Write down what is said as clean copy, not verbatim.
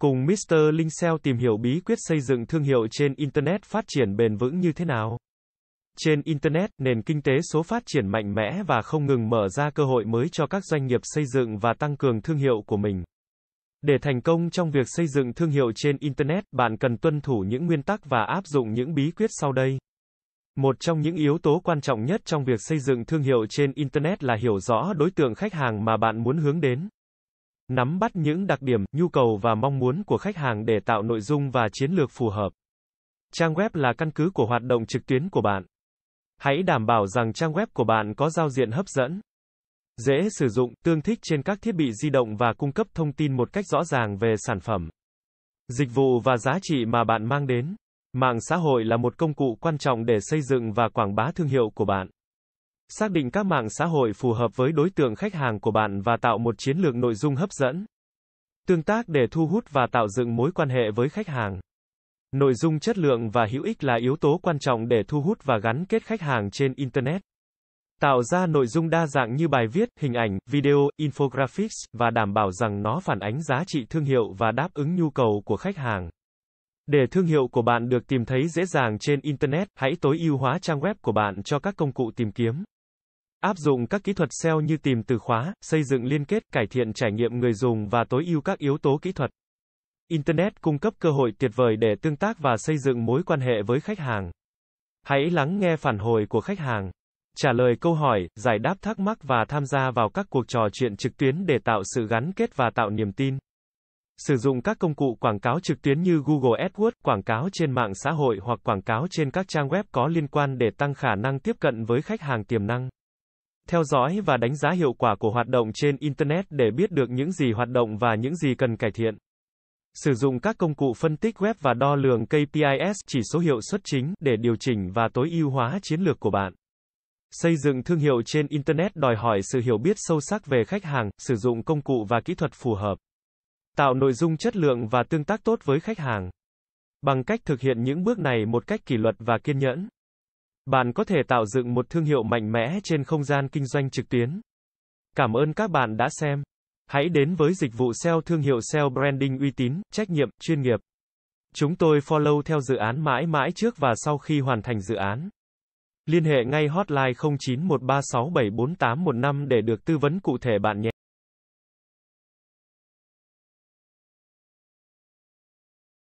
Cùng Mr Linh SEO tìm hiểu bí quyết xây dựng thương hiệu trên Internet phát triển bền vững như thế nào. Trên Internet, nền kinh tế số phát triển mạnh mẽ và không ngừng mở ra cơ hội mới cho các doanh nghiệp xây dựng và tăng cường thương hiệu của mình. Để thành công trong việc xây dựng thương hiệu trên Internet, bạn cần tuân thủ những nguyên tắc và áp dụng những bí quyết sau đây. Một trong những yếu tố quan trọng nhất trong việc xây dựng thương hiệu trên Internet là hiểu rõ đối tượng khách hàng mà bạn muốn hướng đến. Nắm bắt những đặc điểm, nhu cầu và mong muốn của khách hàng để tạo nội dung và chiến lược phù hợp. Trang web là căn cứ của hoạt động trực tuyến của bạn. Hãy đảm bảo rằng trang web của bạn có giao diện hấp dẫn, dễ sử dụng, tương thích trên các thiết bị di động và cung cấp thông tin một cách rõ ràng về sản phẩm, dịch vụ và giá trị mà bạn mang đến. Mạng xã hội là một công cụ quan trọng để xây dựng và quảng bá thương hiệu của bạn. Xác định các mạng xã hội phù hợp với đối tượng khách hàng của bạn và tạo một chiến lược nội dung hấp dẫn. Tương tác để thu hút và tạo dựng mối quan hệ với khách hàng. Nội dung chất lượng và hữu ích là yếu tố quan trọng để thu hút và gắn kết khách hàng trên Internet. Tạo ra nội dung đa dạng như bài viết, hình ảnh, video, infographics, và đảm bảo rằng nó phản ánh giá trị thương hiệu và đáp ứng nhu cầu của khách hàng. Để thương hiệu của bạn được tìm thấy dễ dàng trên Internet, hãy tối ưu hóa trang web của bạn cho các công cụ tìm kiếm. Áp dụng các kỹ thuật SEO như tìm từ khóa, xây dựng liên kết, cải thiện trải nghiệm người dùng và tối ưu các yếu tố kỹ thuật. Internet cung cấp cơ hội tuyệt vời để tương tác và xây dựng mối quan hệ với khách hàng. Hãy lắng nghe phản hồi của khách hàng, trả lời câu hỏi, giải đáp thắc mắc và tham gia vào các cuộc trò chuyện trực tuyến để tạo sự gắn kết và tạo niềm tin. Sử dụng các công cụ quảng cáo trực tuyến như Google AdWords, quảng cáo trên mạng xã hội hoặc quảng cáo trên các trang web có liên quan để tăng khả năng tiếp cận với khách hàng tiềm năng. Theo dõi và đánh giá hiệu quả của hoạt động trên Internet để biết được những gì hoạt động và những gì cần cải thiện. Sử dụng các công cụ phân tích web và đo lường KPIs, chỉ số hiệu suất chính, để điều chỉnh và tối ưu hóa chiến lược của bạn. Xây dựng thương hiệu trên Internet đòi hỏi sự hiểu biết sâu sắc về khách hàng, sử dụng công cụ và kỹ thuật phù hợp. Tạo nội dung chất lượng và tương tác tốt với khách hàng. Bằng cách thực hiện những bước này một cách kỷ luật và kiên nhẫn, bạn có thể tạo dựng một thương hiệu mạnh mẽ trên không gian kinh doanh trực tuyến. Cảm ơn các bạn đã xem. Hãy đến với dịch vụ SEO thương hiệu SEO branding uy tín, trách nhiệm, chuyên nghiệp. Chúng tôi follow theo dự án mãi mãi trước và sau khi hoàn thành dự án. Liên hệ ngay hotline 0913674815 để được tư vấn cụ thể bạn nhé.